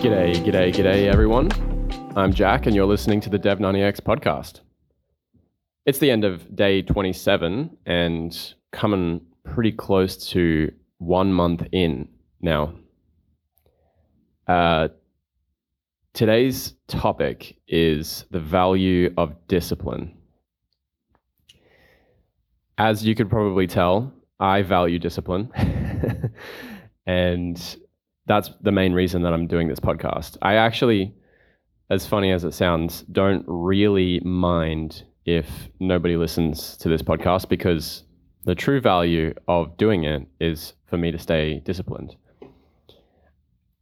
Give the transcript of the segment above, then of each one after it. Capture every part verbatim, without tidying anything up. G'day, g'day, g'day, everyone. I'm Jack, and you're listening to the Dev ninety X podcast. It's the end of day twenty-seven and coming pretty close to one month in now. Uh, today's topic is the value of discipline. As you could probably tell, I value discipline. And that's the main reason that I'm doing this podcast. I actually, as funny as it sounds, don't really mind if nobody listens to this podcast, because the true value of doing it is for me to stay disciplined.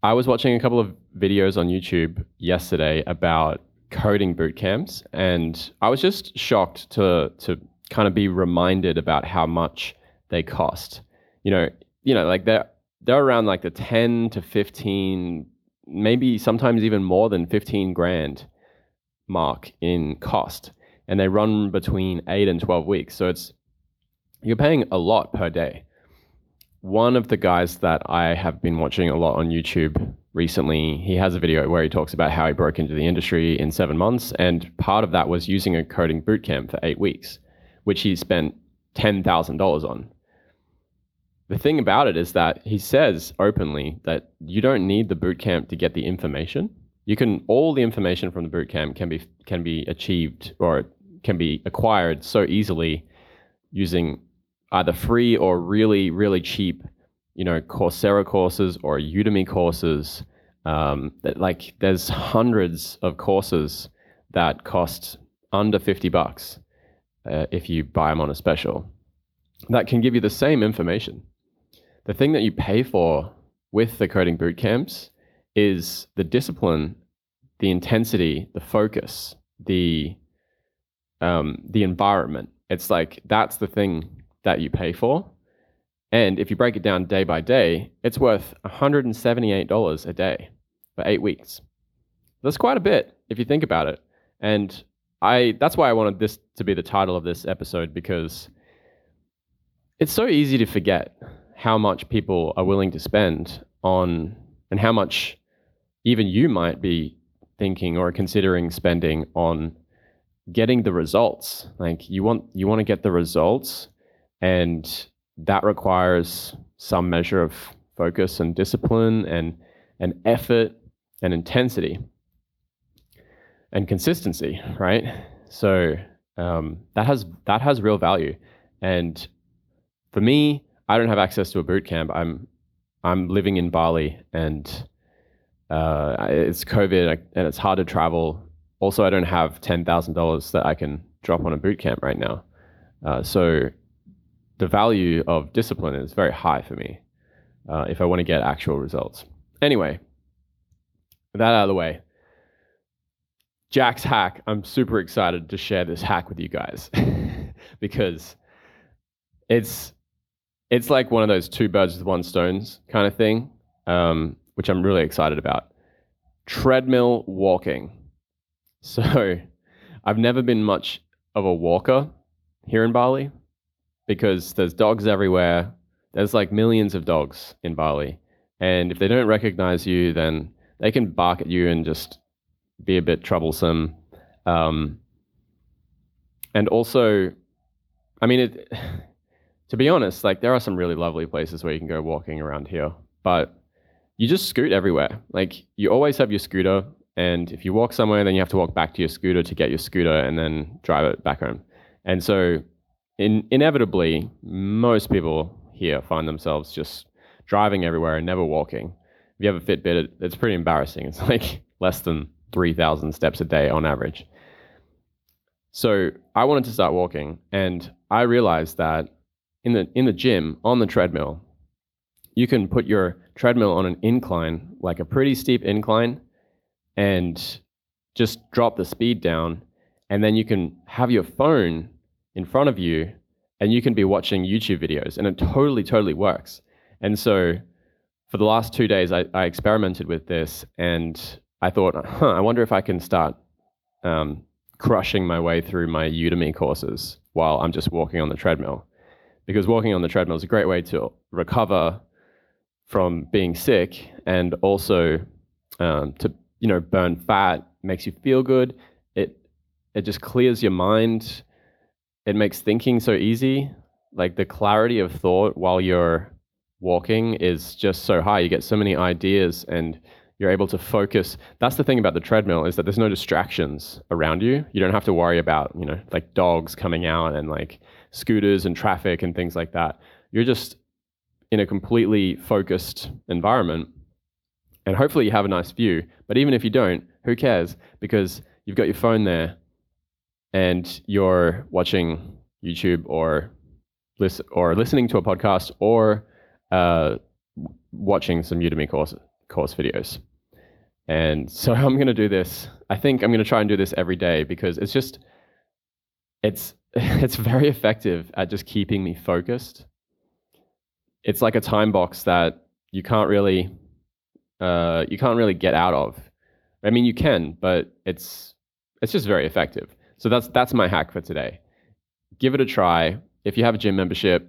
I was watching a couple of videos on YouTube yesterday about coding boot camps, and I was just shocked to to kind of be reminded about how much they cost. You know, you know, like they're they're around like the ten to fifteen, maybe sometimes even more than fifteen grand mark in cost. And they run between eight and twelve weeks. So it's, you're paying a lot per day. One of the guys that I have been watching a lot on YouTube recently, he has a video where he talks about how he broke into the industry in seven months. And part of that was using a coding bootcamp for eight weeks, which he spent ten thousand dollars on. The thing about it is that he says openly that you don't need the bootcamp to get the information. You can, all the information from the bootcamp can be can be achieved or can be acquired so easily using either free or really, really cheap, you know, Coursera courses or Udemy courses. Um, that, like, there's hundreds of courses that cost under fifty bucks uh, if you buy them on a special. That can give you the same information. The thing that you pay for with the coding boot camps is the discipline, the intensity, the focus, the um, the environment. It's like, that's the thing that you pay for. And if you break it down day by day, it's worth one hundred seventy-eight dollars a day for eight weeks. That's quite a bit if you think about it. And I that's why I wanted this to be the title of this episode, because it's so easy to forget how much people are willing to spend on, and how much even you might be thinking or considering spending on getting the results. Like, you want you want to get the results, and that requires some measure of focus and discipline and and effort and intensity and consistency, right? So um, that has that has real value. And for me, I don't have access to a boot camp. I'm I'm living in Bali, and uh, it's COVID, and it's hard to travel. Also, I don't have ten thousand dollars that I can drop on a boot camp right now. Uh, so the value of discipline is very high for me uh, if I want to get actual results. Anyway, that out of the way. Jack's hack. I'm super excited to share this hack with you guys because it's... It's like one of those two birds with one stone kind of thing, um, which I'm really excited about. Treadmill walking. So I've never been much of a walker here in Bali because there's dogs everywhere. There's like millions of dogs in Bali. And if they don't recognize you, then they can bark at you and just be a bit troublesome. Um, and also, I mean, it... To be honest, like, there are some really lovely places where you can go walking around here, but you just scoot everywhere. Like, you always have your scooter, and if you walk somewhere, then you have to walk back to your scooter to get your scooter and then drive it back home. And so in, inevitably, most people here find themselves just driving everywhere and never walking. If you have a Fitbit, it, it's pretty embarrassing. It's like less than three thousand steps a day on average. So I wanted to start walking, and I realized that In the in the gym, on the treadmill, you can put your treadmill on an incline, like a pretty steep incline, and just drop the speed down. And then you can have your phone in front of you, and you can be watching YouTube videos. And it totally, totally works. And so for the last two days, I, I experimented with this, and I thought, huh, I wonder if I can start um, crushing my way through my Udemy courses while I'm just walking on the treadmill. Because walking on the treadmill is a great way to recover from being sick and also um, to, you know, burn fat, makes you feel good. It it just clears your mind. It makes thinking so easy. Like the clarity of thought while you're walking is just so high. You get so many ideas and you're able to focus. That's the thing about the treadmill, is that there's no distractions around you. You don't have to worry about, you know, like dogs coming out and like scooters and traffic and things like that. You're just in a completely focused environment. And hopefully you have a nice view. But even if you don't, who cares? Because you've got your phone there and you're watching YouTube or listen or listening to a podcast or uh, watching some Udemy course course videos. And so I'm going to do this. I think I'm going to try and do this every day, because it's just, it's it's very effective at just keeping me focused. It's like a time box that you can't really uh, you can't really get out of. I mean, you can, but it's it's just very effective. So that's that's my hack for today. Give it a try. If you have a gym membership,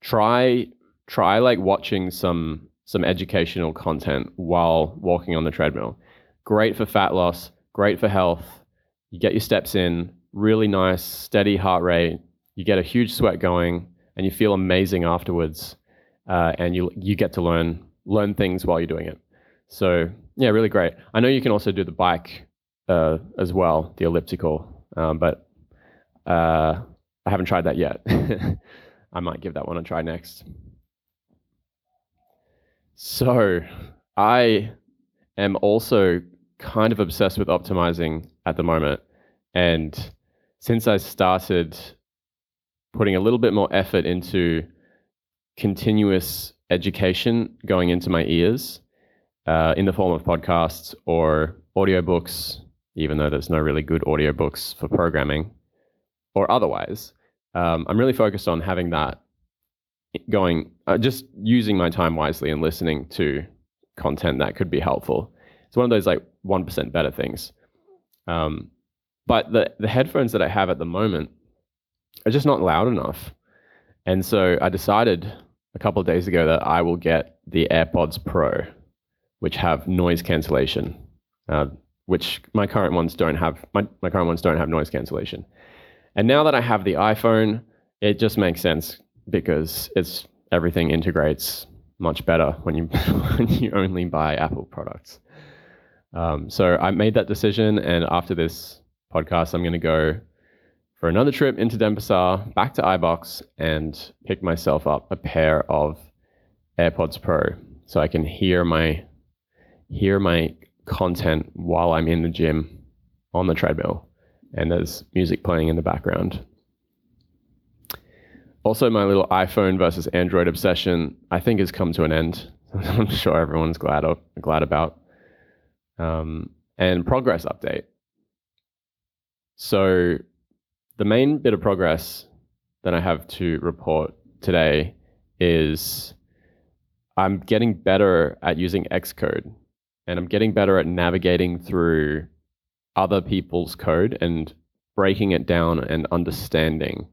try try like watching some some educational content while walking on the treadmill. Great for fat loss, great for health. You get your steps in, really nice, steady heart rate. You get a huge sweat going and you feel amazing afterwards. Uh, and you you get to learn learn things while you're doing it. So yeah, really great. I know you can also do the bike uh, as well, the elliptical, um, but uh, I haven't tried that yet. I might give that one a try next. So I am also kind of obsessed with optimizing at the moment. And since I started putting a little bit more effort into continuous education going into my ears uh, in the form of podcasts or audiobooks, even though there's no really good audiobooks for programming or otherwise, um, I'm really focused on having that going, uh, just using my time wisely and listening to content that could be helpful. It's one of those like one percent better things. Um, but the, the headphones that I have at the moment are just not loud enough. And so I decided a couple of days ago that I will get the AirPods Pro, which have noise cancellation, uh, which my current ones don't have. My, my current ones don't have noise cancellation. And now that I have the iPhone, it just makes sense, because it's everything integrates much better when you when you only buy Apple products. Um, so I made that decision, and after this podcast, I'm going to go for another trip into Denpasar, back to iBox, and pick myself up a pair of AirPods Pro so I can hear my hear my content while I'm in the gym on the treadmill, and there's music playing in the background. Also, my little iPhone versus Android obsession, I think, has come to an end. I'm sure everyone's glad of, glad about. Um, and progress update. So the main bit of progress that I have to report today is I'm getting better at using Xcode, and I'm getting better at navigating through other people's code and breaking it down and understanding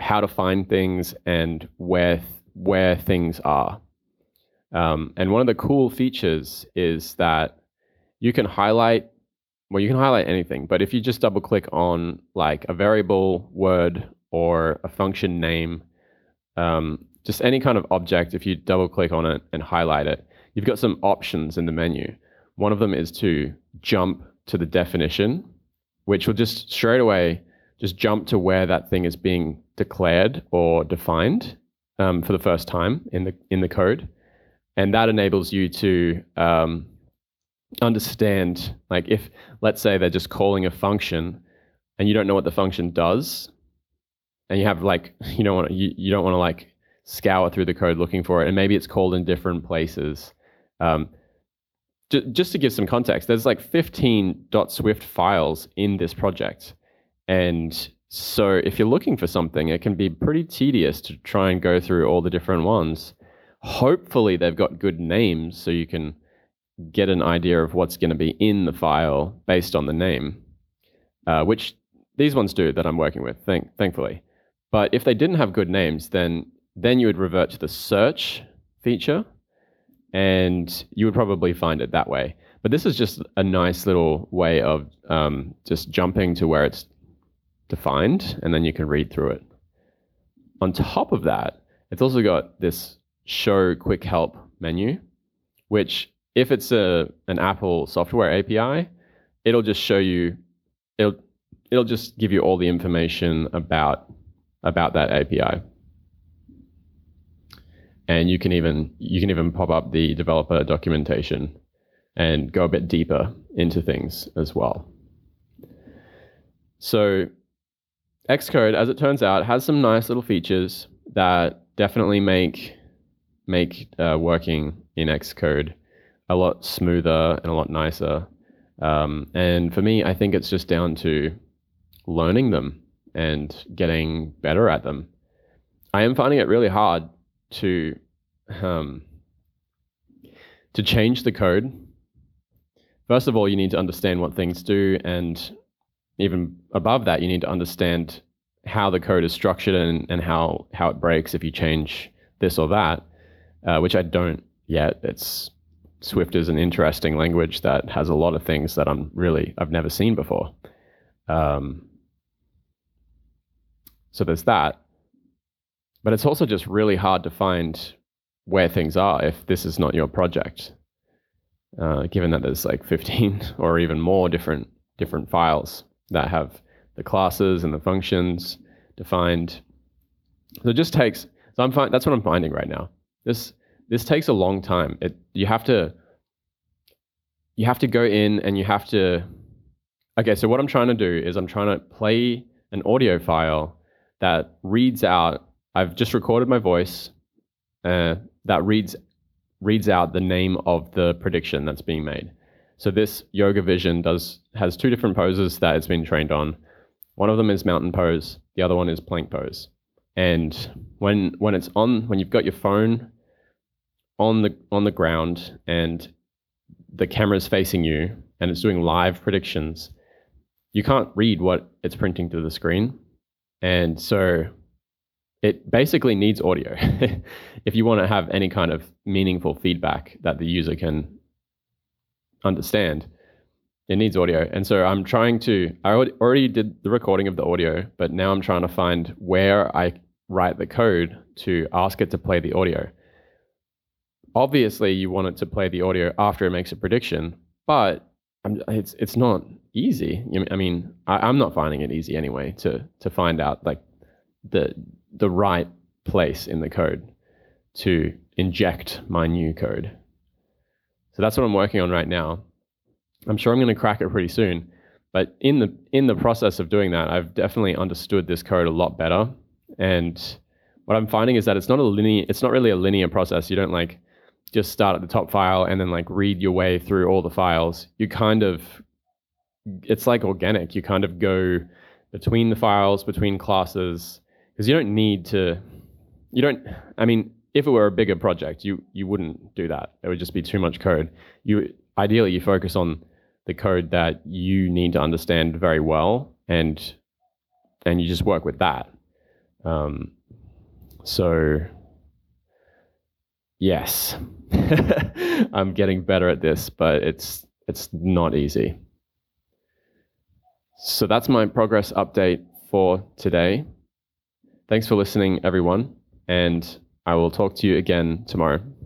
how to find things and where where things are. Um, and one of the cool features is that you can highlight Well, you can highlight anything, but if you just double click on like a variable word or a function name, um, just any kind of object, if you double click on it and highlight it, you've got some options in the menu. One of them is to jump to the definition, which will just straight away just jump to where that thing is being declared or defined um, for the first time in the in the code. And that enables you to um, understand, like, if let's say they're just calling a function and you don't know what the function does, and you have like you don't want to, you, you don't want to like scour through the code looking for it, and maybe it's called in different places. Um, j- just to give some context, there's like fifteen.swift files in this project, and so if you're looking for something, it can be pretty tedious to try and go through all the different ones. Hopefully they've got good names so you can get an idea of what's going to be in the file based on the name, uh, which these ones do that I'm working with, thank- thankfully. But if they didn't have good names, then then you would revert to the search feature, and you would probably find it that way. But this is just a nice little way of um, just jumping to where it's defined, and then you can read through it. On top of that, it's also got this show quick help menu, which if it's a an Apple software A P I, it'll just show you, it'll it'll just give you all the information about about that A P I. And you can even you can even pop up the developer documentation and go a bit deeper into things as well. So Xcode, as it turns out, has some nice little features that definitely make make uh, working in Xcode a lot smoother and a lot nicer. Um, and for me, I think it's just down to learning them and getting better at them. I am finding it really hard to um, to change the code. First of all, you need to understand what things do, and even above that, you need to understand how the code is structured and, and how, how it breaks if you change this or that, uh, which I don't yet. It's Swift is an interesting language that has a lot of things that I'm really, I've never seen before. Um, so there's that. But it's also just really hard to find where things are if this is not your project, uh, given that there's like fifteen or even more different different files that have the classes and the functions defined. So it just takes. So I'm find, that's what I'm finding right now. This this takes a long time. It you have to you have to go in and you have to. Okay, so what I'm trying to do is I'm trying to play an audio file that reads out. I've just recorded my voice uh, that reads reads out the name of the prediction that's being made. So this Yoga Vision does has two different poses that it's been trained on. One of them is mountain pose, the other one is plank pose. And when when it's on, when you've got your phone on the on the ground and the camera's facing you and it's doing live predictions, you can't read what it's printing to the screen. And so it basically needs audio if you want to have any kind of meaningful feedback that the user can understand. It needs audio. And so I'm trying to, I already did the recording of the audio, but now I'm trying to find where I write the code to ask it to play the audio. Obviously, you want it to play the audio after it makes a prediction, but it's it's not easy. I mean, I, I'm not finding it easy anyway to to find out like the the right place in the code to inject my new code. So that's what I'm working on right now. I'm sure I'm going to crack it pretty soon, but in the in the process of doing that, I've definitely understood this code a lot better. And what I'm finding is that it's not a linear, it's not really a linear process. You don't like just start at the top file and then like read your way through all the files. You kind of, it's like organic. You kind of go between the files, between classes, because you don't need to, you don't, I mean, if it were a bigger project, you you wouldn't do that. It would just be too much code. You Ideally, you focus on the code that you need to understand very well, and and you just work with that. Um, so, yes, I'm getting better at this, but it's it's not easy. So that's my progress update for today. Thanks for listening, everyone, and I will talk to you again tomorrow.